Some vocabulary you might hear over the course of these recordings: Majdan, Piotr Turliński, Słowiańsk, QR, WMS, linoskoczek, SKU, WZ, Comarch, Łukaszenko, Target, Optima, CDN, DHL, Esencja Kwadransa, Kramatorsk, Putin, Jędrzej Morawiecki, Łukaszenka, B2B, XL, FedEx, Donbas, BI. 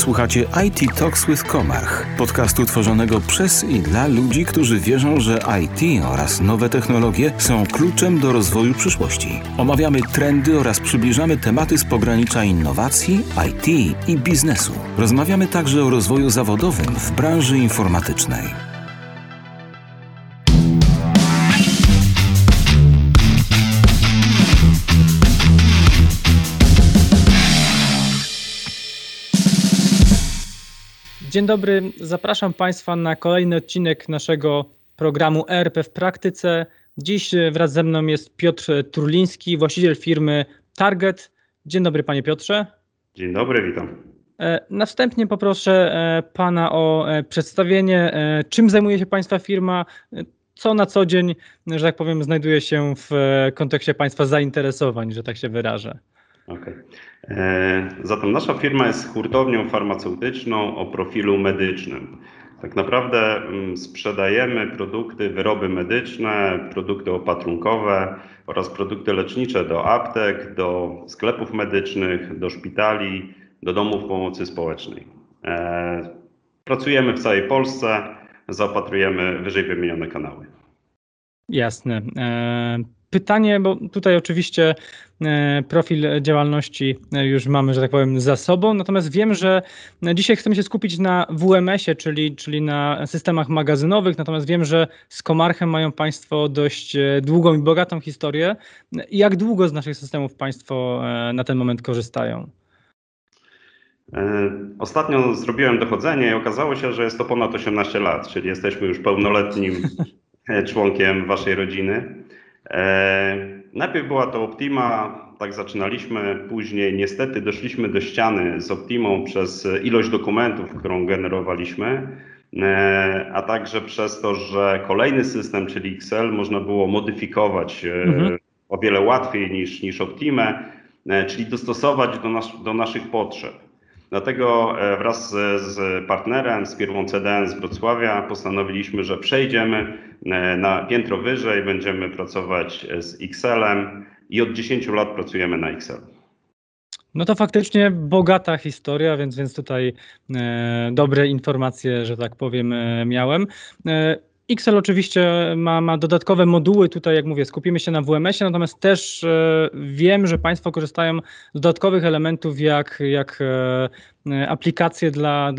Słuchacie IT Talks with Comarch, podcastu tworzonego przez i dla ludzi, którzy wierzą, że IT oraz nowe technologie są kluczem do rozwoju przyszłości. Omawiamy trendy oraz przybliżamy tematy z pogranicza innowacji, IT i biznesu. Rozmawiamy także o rozwoju zawodowym w branży informatycznej. Dzień dobry, zapraszam Państwa na kolejny odcinek naszego programu ERP w praktyce. Dziś wraz ze mną jest Piotr Turliński, właściciel firmy Target. Dzień dobry Panie Piotrze. Dzień dobry, witam. Na wstępie poproszę Pana o przedstawienie, czym zajmuje się Państwa firma, co na co dzień, że tak powiem, znajduje się w kontekście Państwa zainteresowań, że tak się wyrażę. Okay. Zatem nasza firma jest hurtownią farmaceutyczną o profilu medycznym. Tak naprawdę sprzedajemy produkty, wyroby medyczne, produkty opatrunkowe oraz produkty lecznicze do aptek, do sklepów medycznych, do szpitali, do domów pomocy społecznej. Pracujemy w całej Polsce, zaopatrujemy wyżej wymienione kanały. Jasne. Pytanie, bo tutaj oczywiście profil działalności już mamy, że tak powiem, za sobą, natomiast wiem, że dzisiaj chcemy się skupić na WMS-ie, czyli na systemach magazynowych, natomiast wiem, że z Comarchem mają Państwo dość długą i bogatą historię. Jak długo z naszych systemów Państwo na ten moment korzystają? Ostatnio zrobiłem dochodzenie i okazało się, że jest to ponad 18 lat, czyli jesteśmy już pełnoletnim członkiem Waszej rodziny. Najpierw była to Optima, tak zaczynaliśmy, później niestety doszliśmy do ściany z Optimą przez ilość dokumentów, którą generowaliśmy, a także przez to, że kolejny system, czyli XL, można było modyfikować o wiele łatwiej niż Optimę, czyli dostosować do naszych potrzeb. Dlatego wraz z partnerem, z firmą CDN z Wrocławia postanowiliśmy, że przejdziemy na piętro wyżej, będziemy pracować z XL-em i od 10 lat pracujemy na XL. No to faktycznie bogata historia, więc tutaj dobre informacje, że tak powiem, miałem. XL oczywiście ma dodatkowe moduły, tutaj jak mówię skupimy się na WMS-ie, natomiast też wiem, że Państwo korzystają z dodatkowych elementów jak aplikacje dla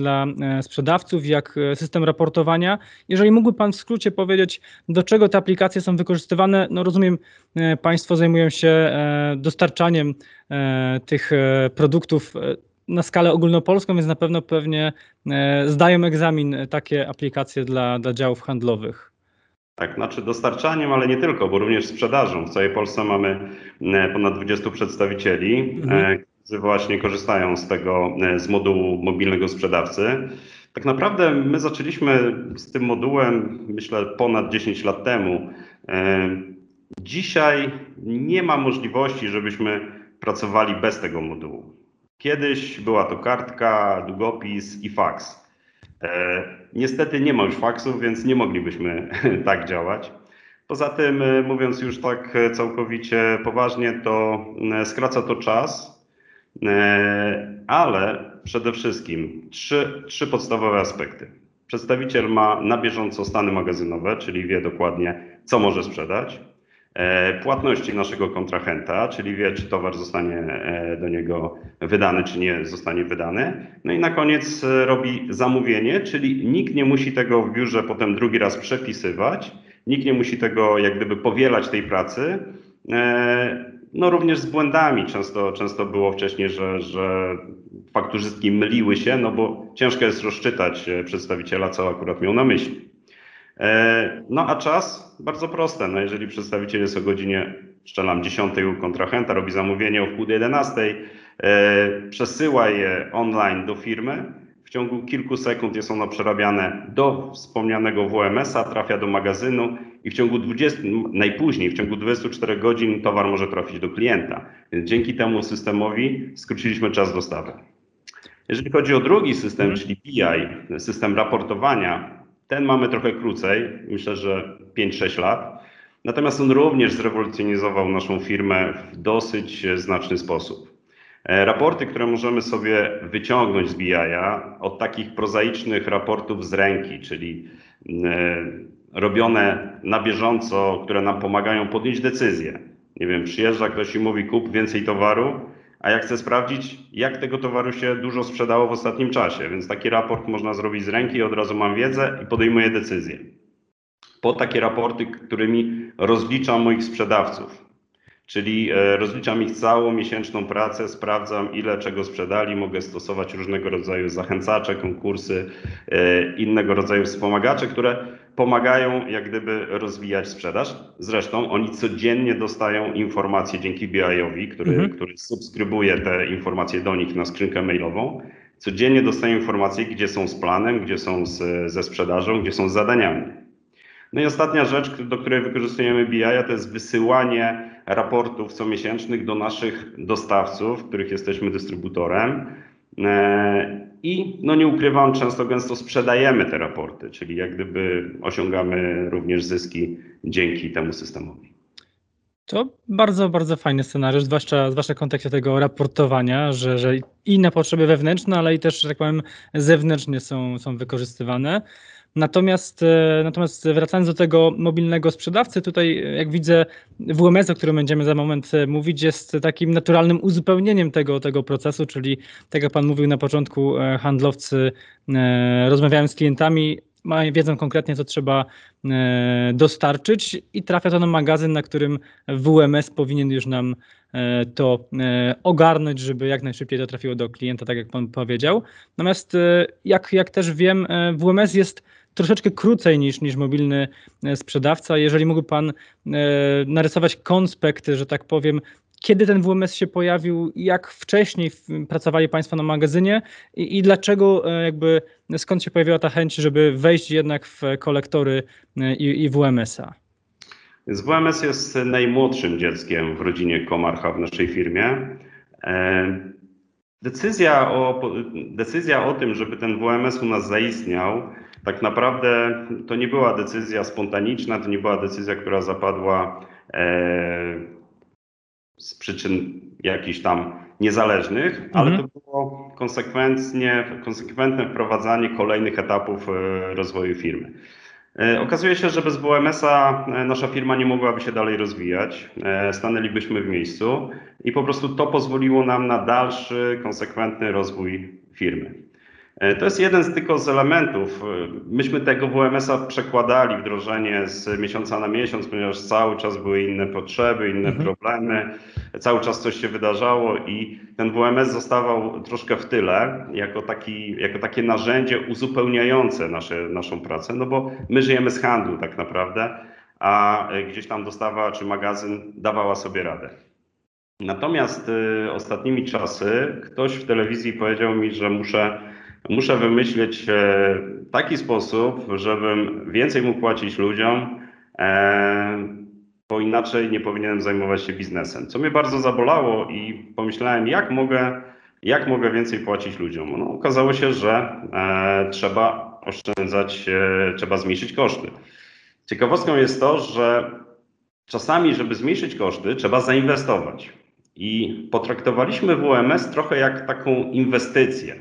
sprzedawców, jak system raportowania. Jeżeli mógłby Pan w skrócie powiedzieć, do czego te aplikacje są wykorzystywane, no rozumiem, Państwo zajmują się dostarczaniem tych produktów na skalę ogólnopolską, więc na pewnie zdają egzamin takie aplikacje dla działów handlowych. Tak, znaczy dostarczaniem, ale nie tylko, bo również sprzedażą. W całej Polsce mamy ponad 20 przedstawicieli, którzy właśnie korzystają z modułu mobilnego sprzedawcy. Tak naprawdę my zaczęliśmy z tym modułem, myślę, ponad 10 lat temu. Dzisiaj nie ma możliwości, żebyśmy pracowali bez tego modułu. Kiedyś była to kartka, długopis i faks. Niestety nie ma już faksów, więc nie moglibyśmy tak działać. Poza tym, mówiąc już tak całkowicie poważnie, to skraca to czas, ale przede wszystkim trzy podstawowe aspekty. Przedstawiciel ma na bieżąco stany magazynowe, czyli wie dokładnie, co może sprzedać. Płatności naszego kontrahenta, czyli wie, czy towar zostanie do niego wydany, czy nie zostanie wydany. No i na koniec robi zamówienie, czyli nikt nie musi tego w biurze potem drugi raz przepisywać, nikt nie musi tego jak gdyby powielać tej pracy, no również z błędami. Często było wcześniej, że fakturzystki myliły się, no bo ciężko jest rozczytać przedstawiciela, co akurat miał na myśli. No a czas? Bardzo proste. No jeżeli przedstawiciel jest o godzinie, strzelam, 10 u kontrahenta, robi zamówienie o wpół do 11, przesyła je online do firmy, w ciągu kilku sekund jest ono przerabiane do wspomnianego WMS-a, trafia do magazynu i w ciągu 24 godzin towar może trafić do klienta. Dzięki temu systemowi skróciliśmy czas dostawy. Jeżeli chodzi o drugi system, czyli BI, system raportowania, ten mamy trochę krócej, myślę, że 5-6 lat. Natomiast on również zrewolucjonizował naszą firmę w dosyć znaczny sposób. Raporty, które możemy sobie wyciągnąć z BI-a, od takich prozaicznych raportów z ręki, czyli robione na bieżąco, które nam pomagają podjąć decyzję. Nie wiem, przyjeżdża ktoś i mówi kup więcej towaru, a ja chcę sprawdzić, jak tego towaru się dużo sprzedało w ostatnim czasie. Więc taki raport można zrobić z ręki, od razu mam wiedzę i podejmuję decyzję. Po takie raporty, którymi rozliczam moich sprzedawców. Czyli rozliczam ich całą miesięczną pracę, sprawdzam ile czego sprzedali, mogę stosować różnego rodzaju zachęcacze, konkursy, innego rodzaju wspomagacze, które pomagają jak gdyby rozwijać sprzedaż. Zresztą oni codziennie dostają informacje dzięki BI-owi, który subskrybuje te informacje do nich na skrzynkę mailową. Codziennie dostają informacje, gdzie są z planem, gdzie są ze sprzedażą, gdzie są z zadaniami. No i ostatnia rzecz, do której wykorzystujemy BI-a, to jest wysyłanie raportów comiesięcznych do naszych dostawców, których jesteśmy dystrybutorem. I no nie ukrywam, często gęsto sprzedajemy te raporty, czyli jak gdyby osiągamy również zyski dzięki temu systemowi. To bardzo, bardzo fajny scenariusz, zwłaszcza w kontekście tego raportowania, że i na potrzeby wewnętrzne, ale i też, że tak powiem, zewnętrznie są wykorzystywane. Natomiast wracając do tego mobilnego sprzedawcy, tutaj jak widzę WMS, o którym będziemy za moment mówić, jest takim naturalnym uzupełnieniem tego procesu, czyli tak jak Pan mówił na początku, handlowcy rozmawiają z klientami, wiedzą konkretnie, co trzeba dostarczyć i trafia to na magazyn, na którym WMS powinien już nam to ogarnąć, żeby jak najszybciej to trafiło do klienta, tak jak Pan powiedział. Natomiast jak też wiem, WMS jest troszeczkę krócej niż mobilny sprzedawca. Jeżeli mógłby Pan narysować konspekt, że tak powiem, kiedy ten WMS się pojawił, jak wcześniej pracowali Państwo na magazynie i dlaczego, jakby skąd się pojawiła ta chęć, żeby wejść jednak w kolektory i WMS-a? Więc WMS jest najmłodszym dzieckiem w rodzinie Comarcha w naszej firmie. Decyzja o tym, żeby ten WMS u nas zaistniał, tak naprawdę to nie była decyzja spontaniczna, to nie była decyzja, która zapadła z przyczyn jakichś tam niezależnych, ale to było konsekwentne wprowadzanie kolejnych etapów rozwoju firmy. Okazuje się, że bez WMS-a nasza firma nie mogłaby się dalej rozwijać, stanęlibyśmy w miejscu i po prostu to pozwoliło nam na dalszy, konsekwentny rozwój firmy. To jest jeden z elementów. Myśmy tego WMS-a przekładali, wdrożenie z miesiąca na miesiąc, ponieważ cały czas były inne potrzeby, inne problemy, cały czas coś się wydarzało i ten WMS zostawał troszkę w tyle, jako takie narzędzie uzupełniające naszą pracę, no bo my żyjemy z handlu tak naprawdę, a gdzieś tam dostawa czy magazyn dawała sobie radę. Natomiast ostatnimi czasy ktoś w telewizji powiedział mi, że muszę wymyślić taki sposób, żebym więcej mógł płacić ludziom, bo inaczej nie powinienem zajmować się biznesem. Co mnie bardzo zabolało i pomyślałem, jak mogę więcej płacić ludziom. No, okazało się, że trzeba oszczędzać, trzeba zmniejszyć koszty. Ciekawostką jest to, że czasami, żeby zmniejszyć koszty, trzeba zainwestować. I potraktowaliśmy WMS trochę jak taką inwestycję.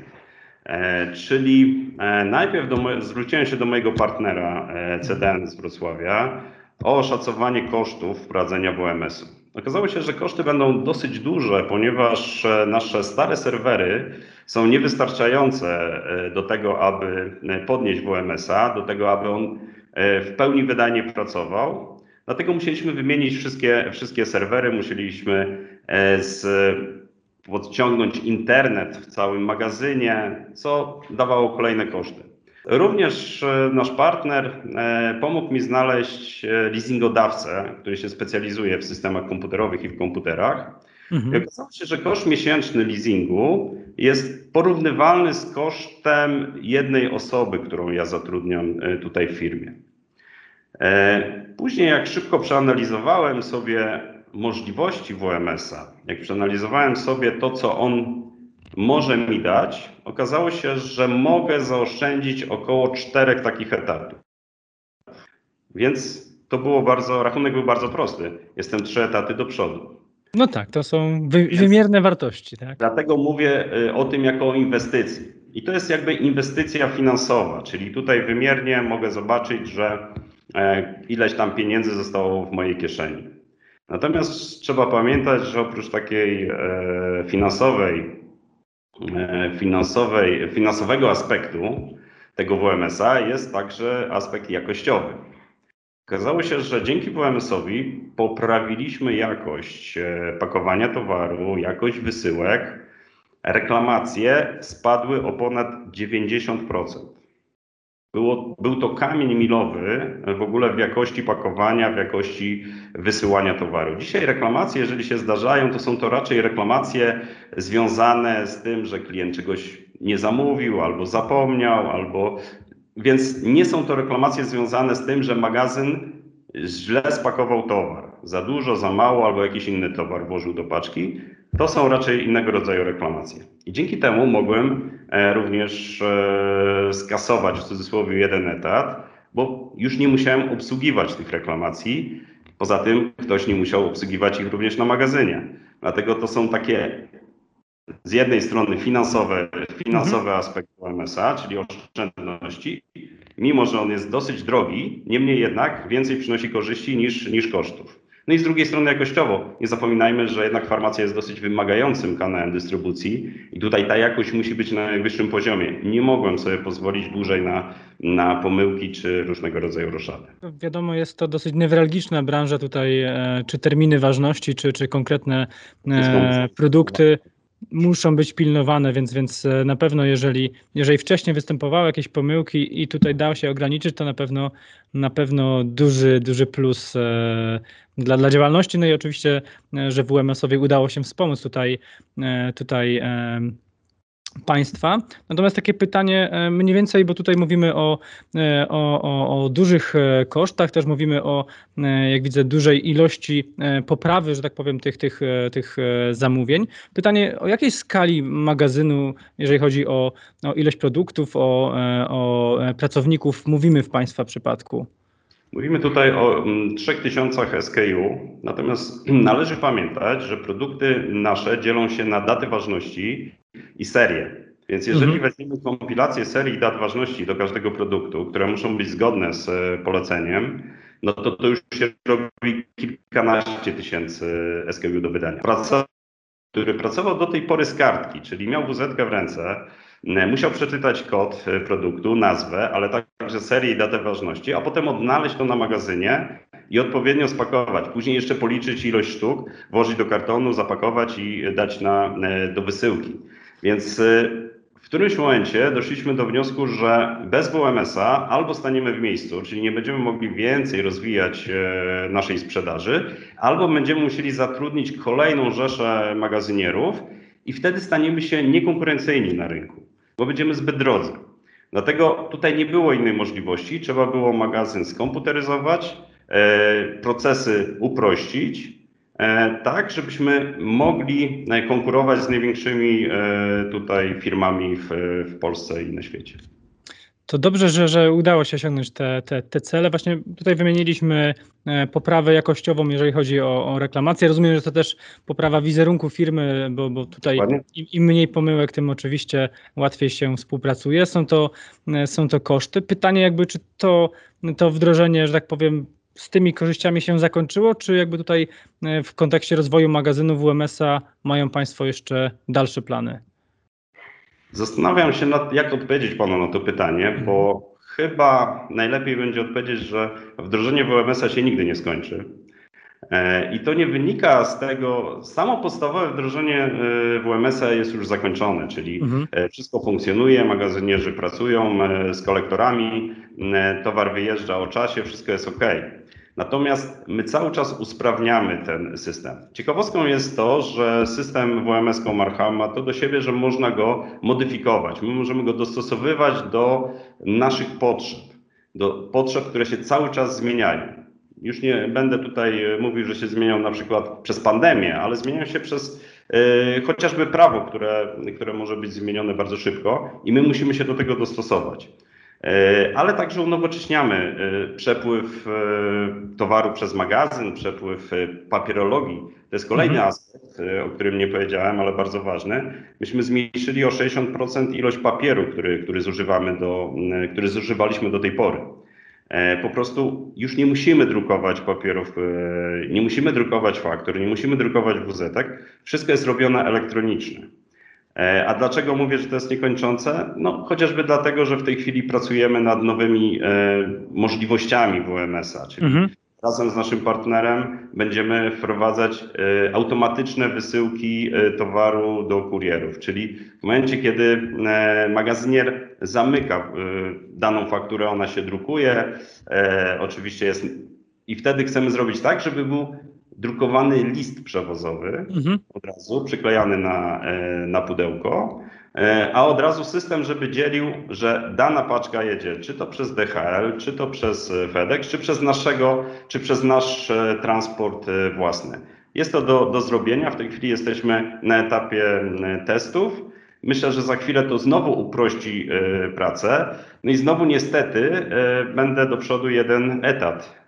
Czyli najpierw zwróciłem się do mojego partnera CDN z Wrocławia o oszacowanie kosztów wprowadzenia WMS-u. Okazało się, że koszty będą dosyć duże, ponieważ nasze stare serwery są niewystarczające do tego, aby podnieść WMS-a, do tego, aby on w pełni wydajnie pracował. Dlatego musieliśmy wymienić wszystkie serwery, musieliśmy podciągnąć internet w całym magazynie, co dawało kolejne koszty. Również nasz partner pomógł mi znaleźć leasingodawcę, który się specjalizuje w systemach komputerowych i w komputerach. I okazało się, że koszt miesięczny leasingu jest porównywalny z kosztem jednej osoby, którą ja zatrudniam tutaj w firmie. Później, jak szybko przeanalizowałem sobie możliwości WMS-a, jak przeanalizowałem sobie to, co on może mi dać, okazało się, że mogę zaoszczędzić około 4 takich etapów. Więc to było rachunek był bardzo prosty. Jestem 3 etaty do przodu. No tak, to są wymierne wartości. Tak? Dlatego mówię o tym jako o inwestycji. I to jest jakby inwestycja finansowa, czyli tutaj wymiernie mogę zobaczyć, że ileś tam pieniędzy zostało w mojej kieszeni. Natomiast trzeba pamiętać, że oprócz takiej finansowego aspektu tego WMS-a jest także aspekt jakościowy. Okazało się, że dzięki WMS-owi poprawiliśmy jakość pakowania towaru, jakość wysyłek. Reklamacje spadły o ponad 90%. Był to kamień milowy w ogóle w jakości pakowania, w jakości wysyłania towaru. Dzisiaj reklamacje, jeżeli się zdarzają, to są to raczej reklamacje związane z tym, że klient czegoś nie zamówił albo zapomniał, albo... Więc nie są to reklamacje związane z tym, że magazyn źle spakował towar. Za dużo, za mało albo jakiś inny towar włożył do paczki. To są raczej innego rodzaju reklamacje. I dzięki temu mogłem również skasować w cudzysłowie jeden etat, bo już nie musiałem obsługiwać tych reklamacji. Poza tym ktoś nie musiał obsługiwać ich również na magazynie. Dlatego to są takie z jednej strony finansowy aspekt WMS-a, czyli oszczędności. Mimo że on jest dosyć drogi, niemniej jednak więcej przynosi korzyści niż kosztów. No i z drugiej strony jakościowo. Nie zapominajmy, że jednak farmacja jest dosyć wymagającym kanałem dystrybucji i tutaj ta jakość musi być na najwyższym poziomie. Nie mogłem sobie pozwolić dłużej na pomyłki czy różnego rodzaju roszady. Wiadomo, jest to dosyć newralgiczna branża tutaj, czy terminy ważności, czy konkretne produkty muszą być pilnowane, więc na pewno jeżeli wcześniej występowały jakieś pomyłki i tutaj dało się ograniczyć, to na pewno duży plus dla działalności. No i oczywiście, że WMS-owi udało się wspomóc tutaj państwa. Natomiast takie pytanie mniej więcej, bo tutaj mówimy o dużych kosztach, też mówimy o, jak widzę, dużej ilości poprawy, że tak powiem, tych zamówień. Pytanie o jakiej skali magazynu, jeżeli chodzi o ilość produktów, o pracowników, mówimy w państwa przypadku? Mówimy tutaj o 3000 SKU, natomiast należy pamiętać, że produkty nasze dzielą się na daty ważności i serie. Więc jeżeli weźmiemy kompilację serii dat ważności do każdego produktu, które muszą być zgodne z poleceniem, no to już się robi kilkanaście tysięcy SKU do wydania. Pracownik, który pracował do tej pory z kartki, czyli miał WZ-kę w ręce, musiał przeczytać kod produktu, nazwę, ale także serię i datę ważności, a potem odnaleźć to na magazynie i odpowiednio spakować. Później jeszcze policzyć ilość sztuk, włożyć do kartonu, zapakować i dać do wysyłki. Więc w którymś momencie doszliśmy do wniosku, że bez WMS-a albo staniemy w miejscu, czyli nie będziemy mogli więcej rozwijać naszej sprzedaży, albo będziemy musieli zatrudnić kolejną rzeszę magazynierów i wtedy staniemy się niekonkurencyjni na rynku, bo będziemy zbyt drodzy. Dlatego tutaj nie było innej możliwości, trzeba było magazyn skomputeryzować, procesy uprościć, tak żebyśmy mogli konkurować z największymi tutaj firmami w Polsce i na świecie. To dobrze, że udało się osiągnąć te cele. Właśnie tutaj wymieniliśmy poprawę jakościową, jeżeli chodzi o reklamację. Rozumiem, że to też poprawa wizerunku firmy, bo tutaj im mniej pomyłek, tym oczywiście łatwiej się współpracuje. Są to koszty. Pytanie jakby, czy to wdrożenie, że tak powiem, z tymi korzyściami się zakończyło, czy jakby tutaj w kontekście rozwoju magazynu WMS-a mają państwo jeszcze dalsze plany? Zastanawiam się jak odpowiedzieć panu na to pytanie, bo chyba najlepiej będzie odpowiedzieć, że wdrożenie WMS-a się nigdy nie skończy. I to nie wynika z tego, samo podstawowe wdrożenie WMS-a jest już zakończone, czyli wszystko funkcjonuje, magazynierzy pracują z kolektorami, towar wyjeżdża o czasie, wszystko jest ok. Natomiast my cały czas usprawniamy ten system. Ciekawostką jest to, że system WMS Comarcha ma to do siebie, że można go modyfikować. My możemy go dostosowywać do naszych potrzeb, które się cały czas zmieniają. Już nie będę tutaj mówił, że się zmienią na przykład przez pandemię, ale zmieniają się przez chociażby prawo, które może być zmienione bardzo szybko i my musimy się do tego dostosować. ale także unowocześniamy przepływ towaru przez magazyn, przepływ papierologii. To jest kolejny aspekt, o którym nie powiedziałem, ale bardzo ważny. Myśmy zmniejszyli o 60% ilość papieru, który zużywaliśmy do tej pory. Po prostu już nie musimy drukować papierów, nie musimy drukować faktur, nie musimy drukować WZ-ek. Wszystko jest robione elektronicznie. A dlaczego mówię, że to jest niekończące? No chociażby dlatego, że w tej chwili pracujemy nad nowymi możliwościami WMS-a, czyli razem z naszym partnerem będziemy wprowadzać automatyczne wysyłki towaru do kurierów, czyli w momencie, kiedy magazynier zamyka daną fakturę, ona się drukuje, oczywiście jest, i wtedy chcemy zrobić tak, żeby był drukowany list przewozowy, od razu przyklejany na pudełko, a od razu system, żeby dzielił, że dana paczka jedzie czy to przez DHL, czy to przez FedEx, czy przez nasz transport własny. Jest to do zrobienia, w tej chwili jesteśmy na etapie testów. Myślę, że za chwilę to znowu uprości pracę. No i znowu niestety będę do przodu jeden etat.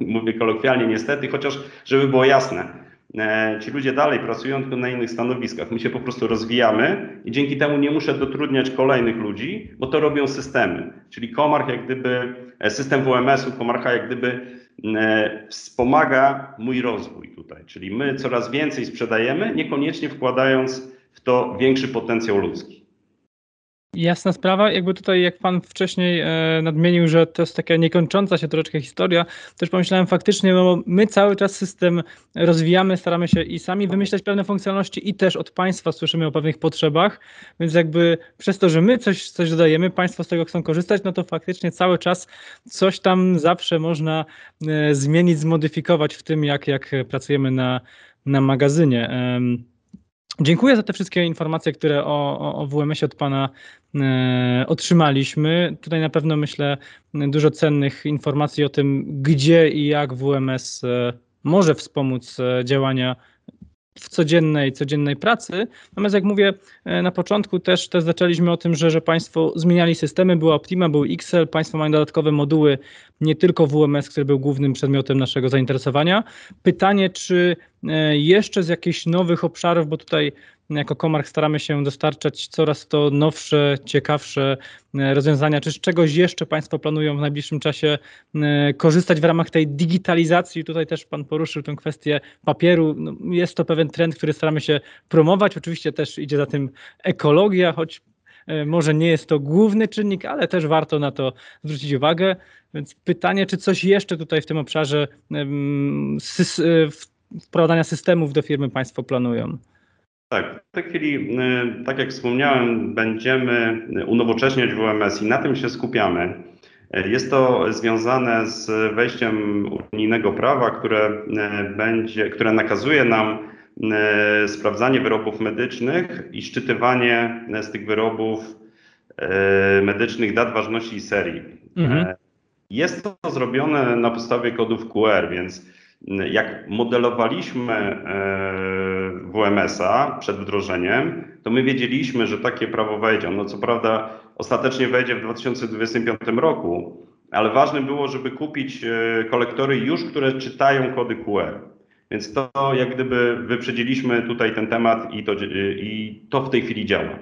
Mówię kolokwialnie niestety, chociaż żeby było jasne. Ci ludzie dalej pracują, tylko na innych stanowiskach. My się po prostu rozwijamy i dzięki temu nie muszę dotrudniać kolejnych ludzi, bo to robią systemy. Czyli Comarch jak gdyby, system WMS-u Comarcha jak gdyby wspomaga mój rozwój tutaj. Czyli my coraz więcej sprzedajemy, niekoniecznie wkładając w to większy potencjał ludzki. Jasna sprawa, jakby tutaj jak Pan wcześniej nadmienił, że to jest taka niekończąca się troszeczkę historia, też pomyślałem faktycznie, bo my cały czas system rozwijamy, staramy się i sami wymyślać pewne funkcjonalności i też od Państwa słyszymy o pewnych potrzebach, więc jakby przez to, że my coś dodajemy, Państwo z tego chcą korzystać, no to faktycznie cały czas coś tam zawsze można zmienić, zmodyfikować w tym, jak pracujemy na magazynie. Dziękuję za te wszystkie informacje, które o WMS-ie od Pana otrzymaliśmy. Tutaj na pewno myślę dużo cennych informacji o tym, gdzie i jak WMS może wspomóc działania w codziennej pracy. Natomiast jak mówię, na początku też zaczęliśmy o tym, że Państwo zmieniali systemy, była Optima, był XL, Państwo mają dodatkowe moduły, nie tylko WMS, który był głównym przedmiotem naszego zainteresowania. Pytanie, czy jeszcze z jakichś nowych obszarów, bo tutaj jako Comarch staramy się dostarczać coraz to nowsze, ciekawsze rozwiązania, czy z czegoś jeszcze Państwo planują w najbliższym czasie korzystać w ramach tej digitalizacji? Tutaj też Pan poruszył tę kwestię papieru. No, jest to pewien trend, który staramy się promować. Oczywiście też idzie za tym ekologia, choć może nie jest to główny czynnik, ale też warto na to zwrócić uwagę. Więc pytanie, czy coś jeszcze tutaj w tym obszarze wprowadzania systemów do firmy Państwo planują? Tak, w tej chwili, tak jak wspomniałem, będziemy unowocześniać WMS i na tym się skupiamy. Jest to związane z wejściem unijnego prawa, które nakazuje nam sprawdzanie wyrobów medycznych i szczytywanie z tych wyrobów medycznych dat ważności i serii. Jest to zrobione na podstawie kodów QR, więc jak modelowaliśmy WMS-a przed wdrożeniem, to my wiedzieliśmy, że takie prawo wejdzie. Ono co prawda ostatecznie wejdzie w 2025 roku, ale ważne było, żeby kupić kolektory już, które czytają kody QR. Więc to jak gdyby wyprzedziliśmy tutaj ten temat i to w tej chwili działa.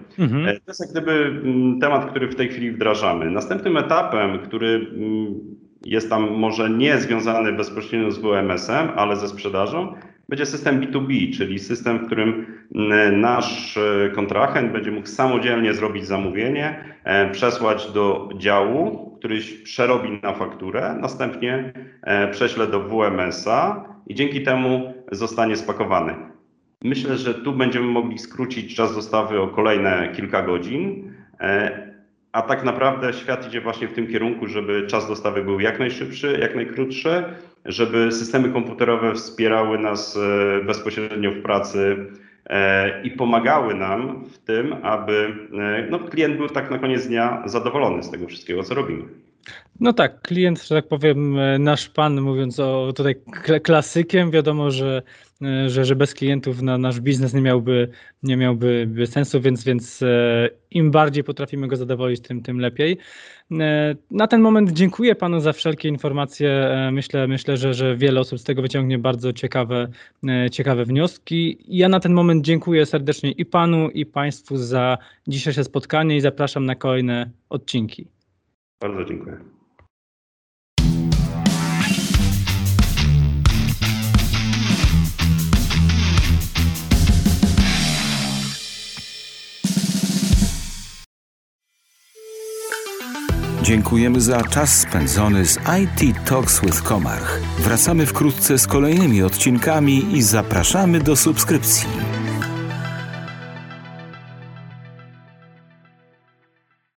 To jest jak gdyby temat, który w tej chwili wdrażamy. Następnym etapem, który jest tam może nie związany bezpośrednio z WMS-em, ale ze sprzedażą, będzie system B2B, czyli system, w którym nasz kontrahent będzie mógł samodzielnie zrobić zamówienie, przesłać do działu, któryś przerobi na fakturę, następnie prześle do WMS-a i dzięki temu zostanie spakowany. Myślę, że tu będziemy mogli skrócić czas dostawy o kolejne kilka godzin, a tak naprawdę świat idzie właśnie w tym kierunku, żeby czas dostawy był jak najszybszy, jak najkrótszy, żeby systemy komputerowe wspierały nas bezpośrednio w pracy i pomagały nam w tym, aby klient był tak na koniec dnia zadowolony z tego wszystkiego, co robimy. No tak, klient, że tak powiem, nasz pan, mówiąc o tutaj klasykiem, wiadomo, że bez klientów nasz biznes nie miałby sensu, więc im bardziej potrafimy go zadowolić, tym lepiej. Na ten moment dziękuję panu za wszelkie informacje. Myślę, że wiele osób z tego wyciągnie bardzo ciekawe wnioski. Ja na ten moment dziękuję serdecznie i panu, i państwu za dzisiejsze spotkanie i zapraszam na kolejne odcinki. Bardzo dziękuję. Dziękujemy za czas spędzony z IT Talks with Comarch. Wracamy wkrótce z kolejnymi odcinkami i zapraszamy do subskrypcji.